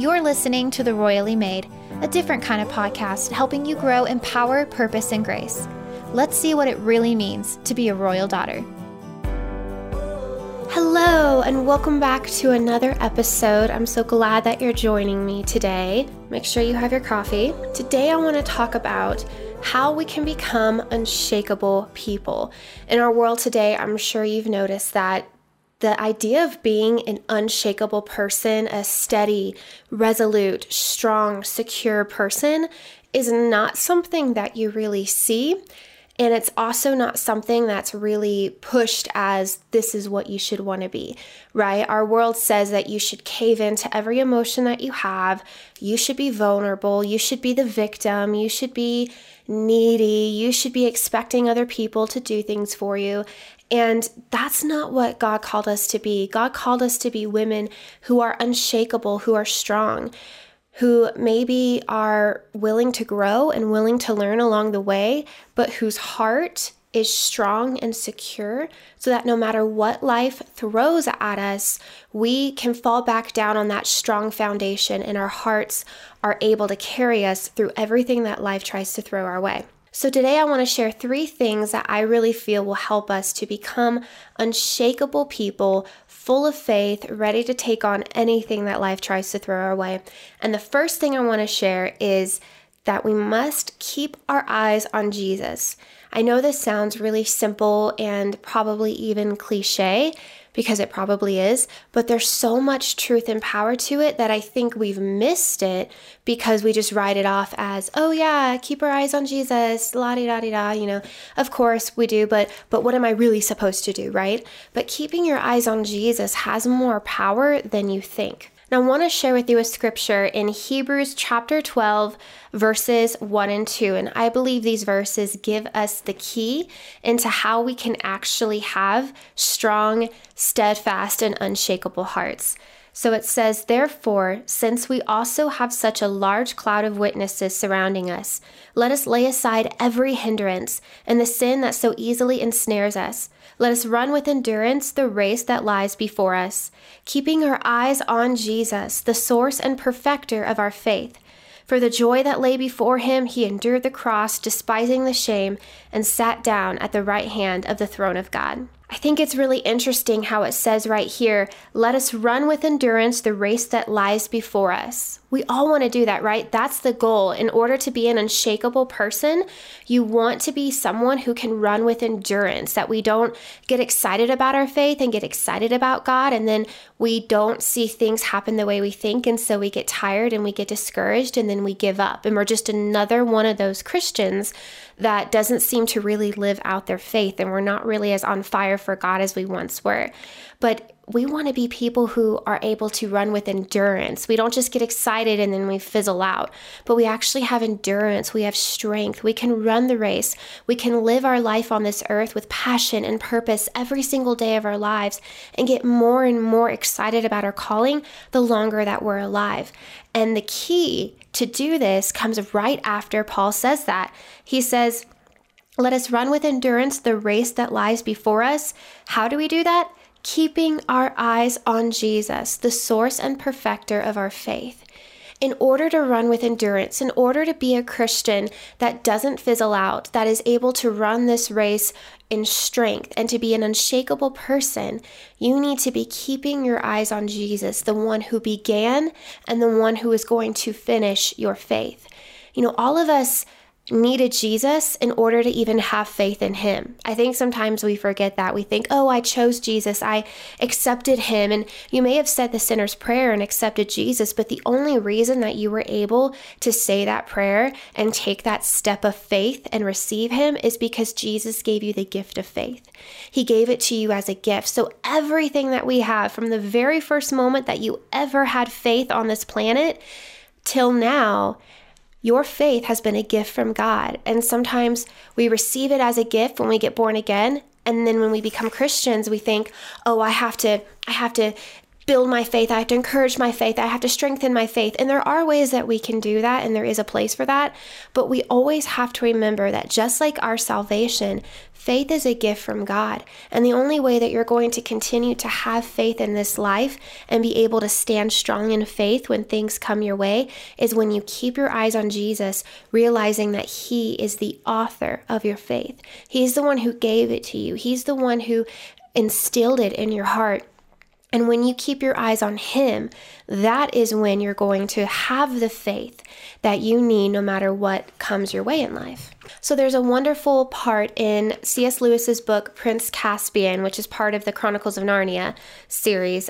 You're listening to The Royally Made, a different kind of podcast helping you grow in power, purpose, and grace. Let's see what it really means to be a royal daughter. Hello, and welcome back to another episode. I'm so glad that you're joining me today. Make sure you have your coffee. Today I want to talk about how we can become unshakable people. In our world today, I'm sure you've noticed that the idea of being an unshakable person, a steady, resolute, strong, secure person, is not something that you really see. And it's also not something that's really pushed as this is what you should want to be, right? Our world says that you should cave into every emotion that you have. You should be vulnerable. You should be the victim. You should be needy. You should be expecting other people to do things for you. And that's not what God called us to be. God called us to be women who are unshakable, who are strong, who maybe are willing to grow and willing to learn along the way, but whose heart is strong and secure so that no matter what life throws at us, we can fall back down on that strong foundation and our hearts are able to carry us through everything that life tries to throw our way. So today I want to share three things that I really feel will help us to become unshakable people, full of faith, ready to take on anything that life tries to throw our way. And the first thing I want to share is that we must keep our eyes on Jesus. I know this sounds really simple and probably even cliche, because it probably is, but there's so much truth and power to it that I think we've missed it because we just write it off as, oh yeah, keep our eyes on Jesus, la-di-da-di-da, you know, of course we do, but what am I really supposed to do, right? But keeping your eyes on Jesus has more power than you think. Now, I want to share with you a scripture in Hebrews chapter 12, verses 1 and 2. And I believe these verses give us the key into how we can actually have strong, steadfast, and unshakable hearts. So it says, "Therefore, since we also have such a large cloud of witnesses surrounding us, let us lay aside every hindrance and the sin that so easily ensnares us. Let us run with endurance the race that lies before us, keeping our eyes on Jesus, the source and perfecter of our faith. For the joy that lay before him, he endured the cross, despising the shame, and sat down at the right hand of the throne of God." I think it's really interesting how it says right here, let us run with endurance the race that lies before us. We all want to do that, right? That's the goal. In order to be an unshakable person, you want to be someone who can run with endurance, that we don't get excited about our faith and get excited about God, and then we don't see things happen the way we think, and so we get tired and we get discouraged, and then we give up. And we're just another one of those Christians that doesn't seem to really live out their faith, and we're not really as on fire for God as we once were. But we want to be people who are able to run with endurance. We don't just get excited and then we fizzle out, but we actually have endurance. We have strength. We can run the race. We can live our life on this earth with passion and purpose every single day of our lives and get more and more excited about our calling the longer that we're alive. And the key to do this comes right after Paul says that. He says, let us run with endurance the race that lies before us. How do we do that? Keeping our eyes on Jesus, the source and perfecter of our faith. In order to run with endurance, in order to be a Christian that doesn't fizzle out, that is able to run this race in strength and to be an unshakable person, you need to be keeping your eyes on Jesus, the one who began and the one who is going to finish your faith. You know, all of us needed Jesus in order to even have faith in him. I think sometimes we forget that. We think, oh, I chose Jesus. I accepted him. And you may have said the sinner's prayer and accepted Jesus, but the only reason that you were able to say that prayer and take that step of faith and receive him is because Jesus gave you the gift of faith. He gave it to you as a gift. So everything that we have from the very first moment that you ever had faith on this planet till now, your faith has been a gift from God, and sometimes we receive it as a gift when we get born again, and then when we become Christians, we think, oh, I have to build my faith, I have to encourage my faith, I have to strengthen my faith. And there are ways that we can do that, and there is a place for that. But we always have to remember that just like our salvation, faith is a gift from God. And the only way that you're going to continue to have faith in this life and be able to stand strong in faith when things come your way is when you keep your eyes on Jesus, realizing that he is the author of your faith. He's the one who gave it to you. He's the one who instilled it in your heart. And when you keep your eyes on him, that is when you're going to have the faith that you need no matter what comes your way in life. So there's a wonderful part in C.S. Lewis's book, Prince Caspian, which is part of the Chronicles of Narnia series,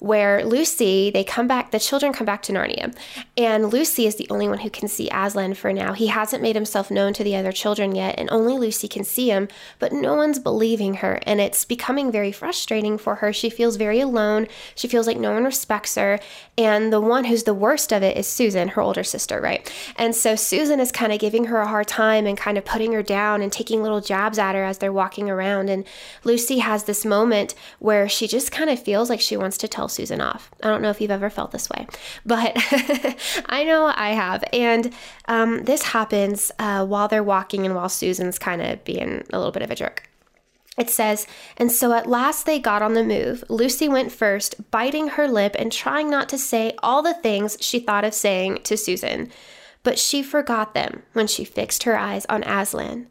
where Lucy, the children come back to Narnia, and Lucy is the only one who can see Aslan for now. He hasn't made himself known to the other children yet, and only Lucy can see him, but no one's believing her, and it's becoming very frustrating for her. She feels very alone. She feels like no one respects her, and the one who's the worst of it is Susan, her older sister, right? And so Susan is kind of giving her a hard time and kind of putting her down and taking little jabs at her as they're walking around. And Lucy has this moment where she just kind of feels like she wants to tell Susan off. I don't know if you've ever felt this way, but I know I have. And this happens while they're walking and while Susan's kind of being a little bit of a jerk. It says, "And so at last they got on the move. Lucy went first, biting her lip and trying not to say all the things she thought of saying to Susan. But she forgot them when she fixed her eyes on Aslan."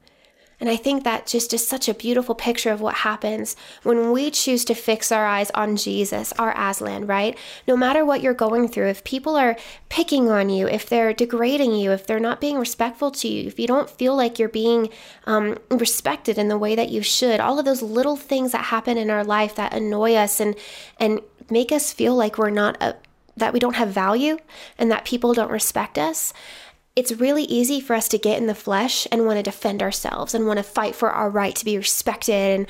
And I think that just is such a beautiful picture of what happens when we choose to fix our eyes on Jesus, our Aslan, right? No matter what you're going through, if people are picking on you, if they're degrading you, if they're not being respectful to you, if you don't feel like you're being respected in the way that you should, all of those little things that happen in our life that annoy us and make us feel like we're not that we don't have value and that people don't respect us, it's really easy for us to get in the flesh and want to defend ourselves and want to fight for our right to be respected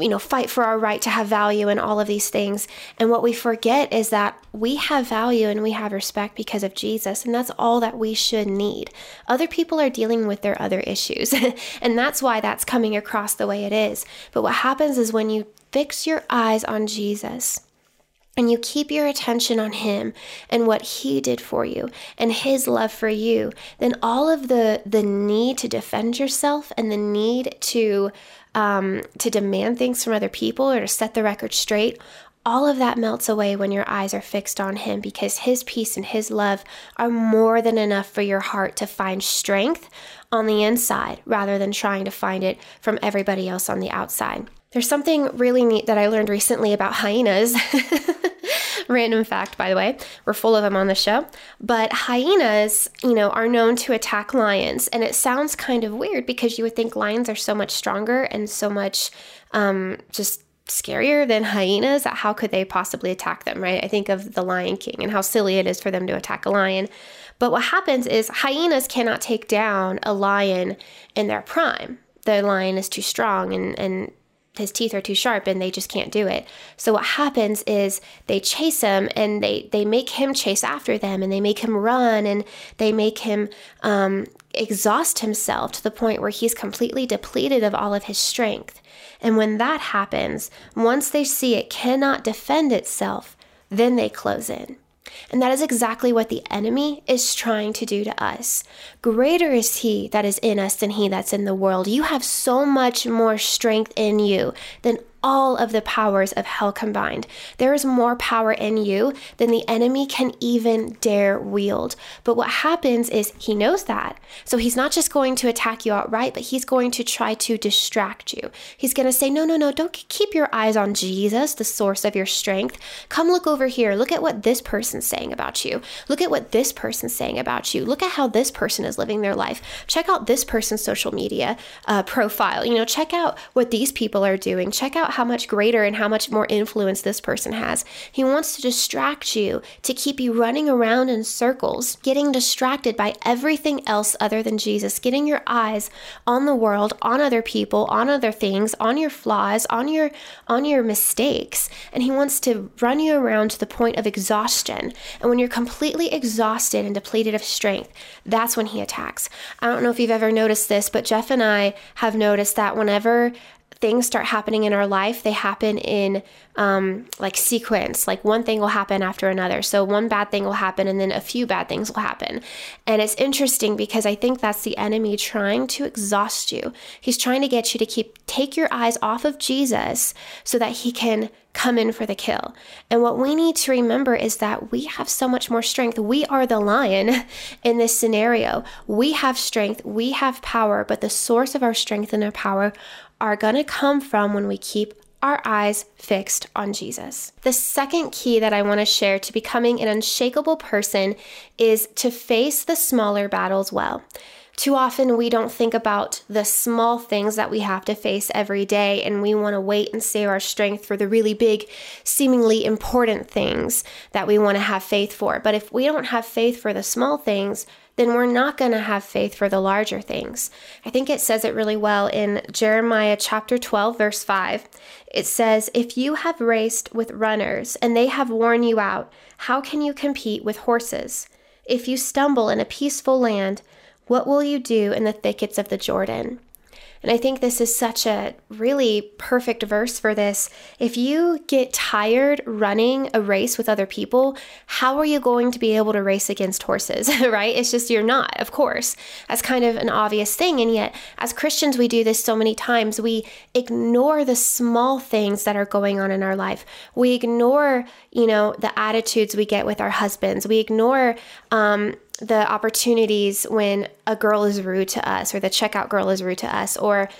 and, fight for our right to have value and all of these things. And what we forget is that we have value and we have respect because of Jesus, and that's all that we should need. Other people are dealing with their other issues, and that's why that's coming across the way it is. But what happens is when you fix your eyes on Jesus, and you keep your attention on him and what he did for you and his love for you, then all of the need to defend yourself and the need to demand things from other people or to set the record straight, all of that melts away when your eyes are fixed on him, because his peace and his love are more than enough for your heart to find strength on the inside rather than trying to find it from everybody else on the outside. There's something really neat that I learned recently about hyenas. Random fact, by the way. We're full of them on the show. But hyenas, are known to attack lions. And it sounds kind of weird because you would think lions are so much stronger and so much just scarier than hyenas. How could they possibly attack them, right? I think of the Lion King and how silly it is for them to attack a lion. But what happens is hyenas cannot take down a lion in their prime. The lion is too strong and his teeth are too sharp and they just can't do it. So what happens is they chase him and they make him chase after them and they make him run and they make him exhaust himself to the point where he's completely depleted of all of his strength. And when that happens, once they see it cannot defend itself, then they close in. And that is exactly what the enemy is trying to do to us. Greater is he that is in us than he that's in the world. You have so much more strength in you than all of the powers of hell combined. There is more power in you than the enemy can even dare wield. But what happens is he knows that. So he's not just going to attack you outright, but he's going to try to distract you. He's going to say, no, don't keep your eyes on Jesus, the source of your strength. Come look over here. Look at what this person's saying about you. Look at what this person's saying about you. Look at how this person is living their life. Check out this person's social media profile. Check out what these people are doing. Check out how much greater and how much more influence this person has. He wants to distract you, to keep you running around in circles, getting distracted by everything else other than Jesus, getting your eyes on the world, on other people, on other things, on your flaws, on your mistakes. And he wants to run you around to the point of exhaustion. And when you're completely exhausted and depleted of strength, that's when he attacks. I don't know if you've ever noticed this, but Jeff and I have noticed that whenever things start happening in our life, they happen in like sequence, like one thing will happen after another. So one bad thing will happen and then a few bad things will happen. And it's interesting because I think that's the enemy trying to exhaust you. He's trying to get you to take your eyes off of Jesus so that he can come in for the kill. And what we need to remember is that we have so much more strength. We are the lion in this scenario. We have strength, we have power, but the source of our strength and our power are going to come from when we keep our eyes fixed on Jesus. The second key that I want to share to becoming an unshakable person is to face the smaller battles well. Too often we don't think about the small things that we have to face every day, and we want to wait and save our strength for the really big, seemingly important things that we want to have faith for. But if we don't have faith for the small things, then we're not going to have faith for the larger things. I think it says it really well in Jeremiah chapter 12, verse 5. It says, "If you have raced with runners and they have worn you out, how can you compete with horses? If you stumble in a peaceful land, what will you do in the thickets of the Jordan?" And I think this is such a really perfect verse for this. If you get tired running a race with other people, how are you going to be able to race against horses, right? It's just, you're not, of course. That's kind of an obvious thing. And yet, as Christians, we do this so many times. We ignore the small things that are going on in our life. We ignore, the attitudes we get with our husbands. We ignore, the opportunities when a girl is rude to us, or the checkout girl is rude to us, or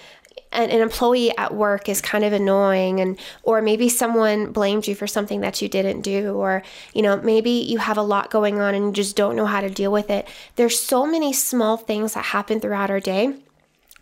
an employee at work is kind of annoying, or maybe someone blamed you for something that you didn't do, or, maybe you have a lot going on and you just don't know how to deal with it. There's so many small things that happen throughout our day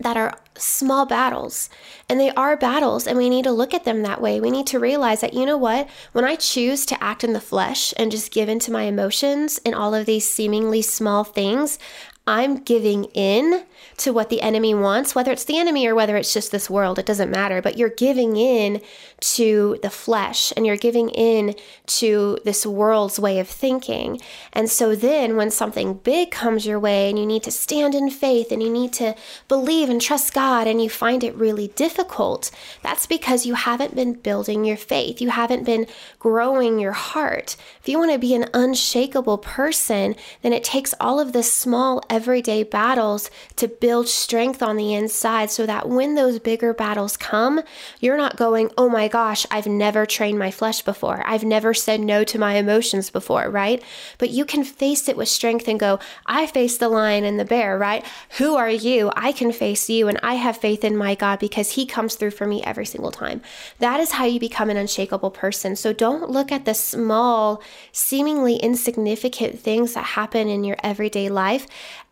that are small battles, and they are battles, and we need to look at them that way. We need to realize that, when I choose to act in the flesh and just give into my emotions and all of these seemingly small things, I'm giving in to what the enemy wants, whether it's the enemy or whether it's just this world, it doesn't matter, but you're giving in to the flesh and you're giving in to this world's way of thinking. And so then when something big comes your way and you need to stand in faith and you need to believe and trust God and you find it really difficult, that's because you haven't been building your faith. You haven't been growing your heart. If you want to be an unshakable person, then it takes all of the small everyday battles to build strength on the inside so that when those bigger battles come, you're not going, oh my gosh, I've never trained my flesh before. I've never said no to my emotions before, right? But you can face it with strength and go, I faced the lion and the bear, right? Who are you? I can face you, and I have faith in my God because he comes through for me every single time. That is how you become an unshakable person. So don't look at the small, seemingly insignificant things that happen in your everyday life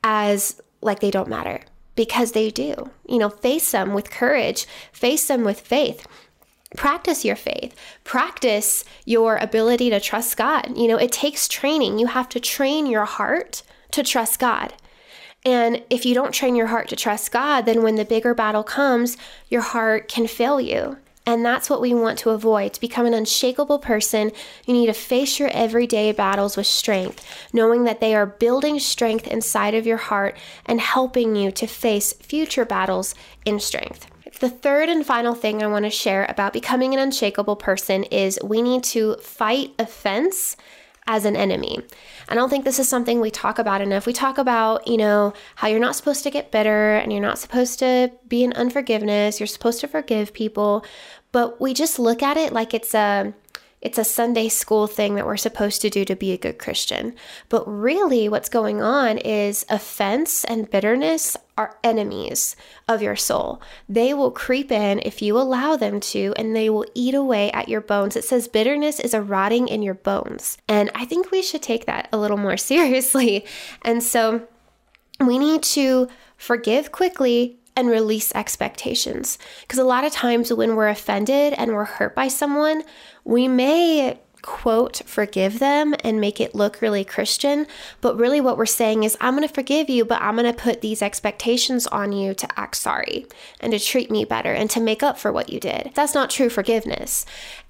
as like they don't matter, because they do. Face them with courage, face them with faith. Practice your faith, practice your ability to trust God. It takes training. You have to train your heart to trust God. And if you don't train your heart to trust God, then when the bigger battle comes, your heart can fail you. And that's what we want to avoid. To become an unshakable person, you need to face your everyday battles with strength, knowing that they are building strength inside of your heart and helping you to face future battles in strength. The third and final thing I want to share about becoming an unshakable person is we need to fight offense as an enemy. I don't think this is something we talk about enough. We talk about, how you're not supposed to get bitter and you're not supposed to be in unforgiveness. You're supposed to forgive people, but we just look at it like it's a Sunday school thing that we're supposed to do to be a good Christian. But really what's going on is offense and bitterness are enemies of your soul. They will creep in if you allow them to, and they will eat away at your bones. It says bitterness is a rotting in your bones. And I think we should take that a little more seriously. And so we need to forgive quickly and release expectations. Because a lot of times when we're offended and we're hurt by someone, we may quote, forgive them and make it look really Christian. But really what we're saying is, I'm going to forgive you, but I'm going to put these expectations on you to act sorry and to treat me better and to make up for what you did. That's not true forgiveness.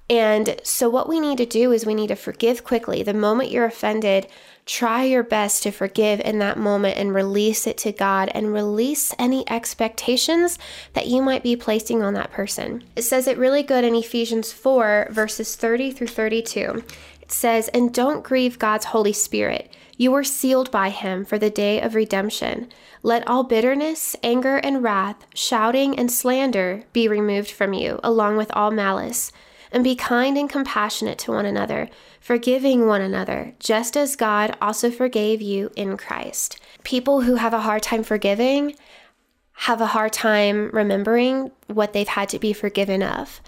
And so what we need to do is we need to forgive quickly. The moment you're offended, try your best to forgive in that moment and release it to God, and release any expectations that you might be placing on that person. It says it really good in Ephesians 4, verses 30 through 32. It says, "And don't grieve God's Holy Spirit. You were sealed by him for the day of redemption. Let all bitterness, anger, and wrath, shouting, and slander be removed from you, along with all malice. And be kind and compassionate to one another, forgiving one another, just as God also forgave you in Christ." People who have a hard time forgiving have a hard time remembering what they've had to be forgiven of.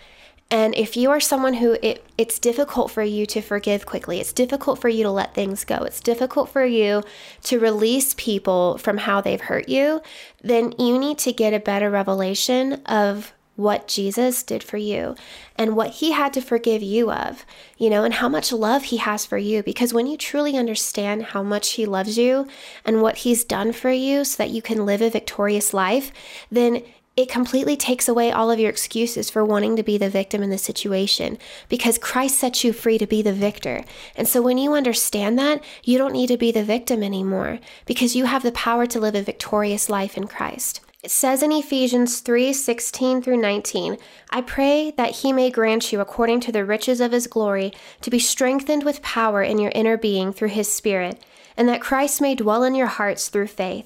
And if you are someone who it's difficult for you to forgive quickly, it's difficult for you to let things go, it's difficult for you to release people from how they've hurt you, then you need to get a better revelation of what Jesus did for you and what he had to forgive you of, you know, and how much love he has for you. Because when you truly understand how much he loves you and what he's done for you so that you can live a victorious life, then it completely takes away all of your excuses for wanting to be the victim in the situation, because Christ sets you free to be the victor. And so when you understand that, you don't need to be the victim anymore, because you have the power to live a victorious life in Christ. It says in Ephesians 3:16 through 19, "I pray that he may grant you, according to the riches of his glory, to be strengthened with power in your inner being through his Spirit, and that Christ may dwell in your hearts through faith.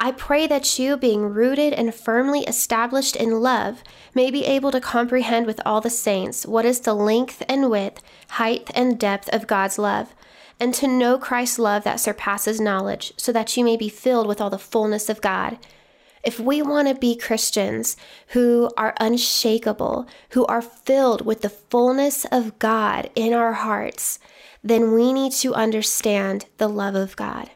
I pray that you, being rooted and firmly established in love, may be able to comprehend with all the saints what is the length and width, height and depth of God's love, and to know Christ's love that surpasses knowledge, so that you may be filled with all the fullness of God." If we want to be Christians who are unshakable, who are filled with the fullness of God in our hearts, then we need to understand the love of God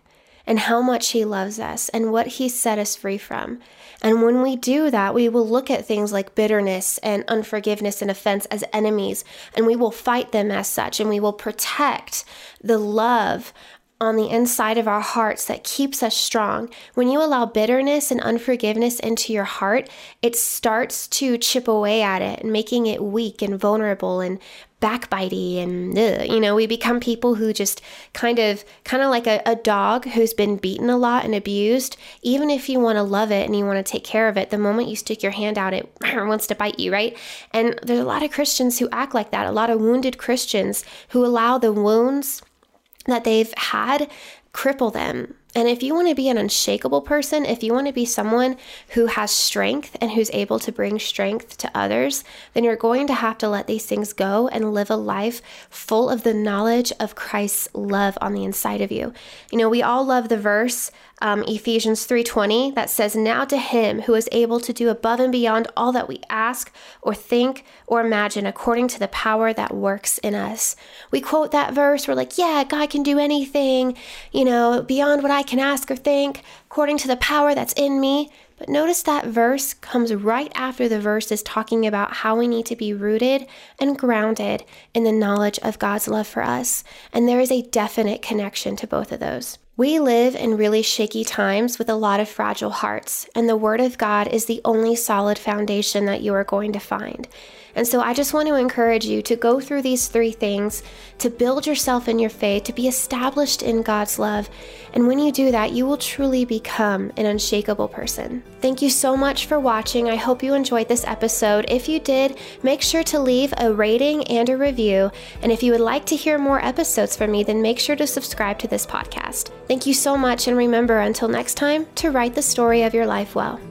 and how much he loves us and what he set us free from. And when we do that, we will look at things like bitterness and unforgiveness and offense as enemies, and we will fight them as such, and we will protect the love on the inside of our hearts that keeps us strong. When you allow bitterness and unforgiveness into your heart, it starts to chip away at it and making it weak and vulnerable and backbitey, and you know, we become people who just kind of like a dog who's been beaten a lot and abused. Even if you want to love it and you want to take care of it, the moment you stick your hand out, it wants to bite you, right? And there's a lot of Christians who act like that, a lot of wounded Christians who allow the wounds that they've had cripple them. And if you want to be an unshakable person, if you want to be someone who has strength and who's able to bring strength to others, then you're going to have to let these things go and live a life full of the knowledge of Christ's love on the inside of you. You know, we all love the verse, Ephesians 3:20, that says, "Now to him who is able to do above and beyond all that we ask or think or imagine, according to the power that works in us." We quote that verse. We're like, yeah, God can do anything, you know, beyond what I can ask or think, according to the power that's in me. But notice that verse comes right after the verse is talking about how we need to be rooted and grounded in the knowledge of God's love for us. And there is a definite connection to both of those. We live in really shaky times with a lot of fragile hearts, and the Word of God is the only solid foundation that you are going to find. And so I just want to encourage you to go through these three things, to build yourself in your faith, to be established in God's love. And when you do that, you will truly become an unshakable person. Thank you so much for watching. I hope you enjoyed this episode. If you did, make sure to leave a rating and a review. And if you would like to hear more episodes from me, then make sure to subscribe to this podcast. Thank you so much. And remember, until next time, to write the story of your life well.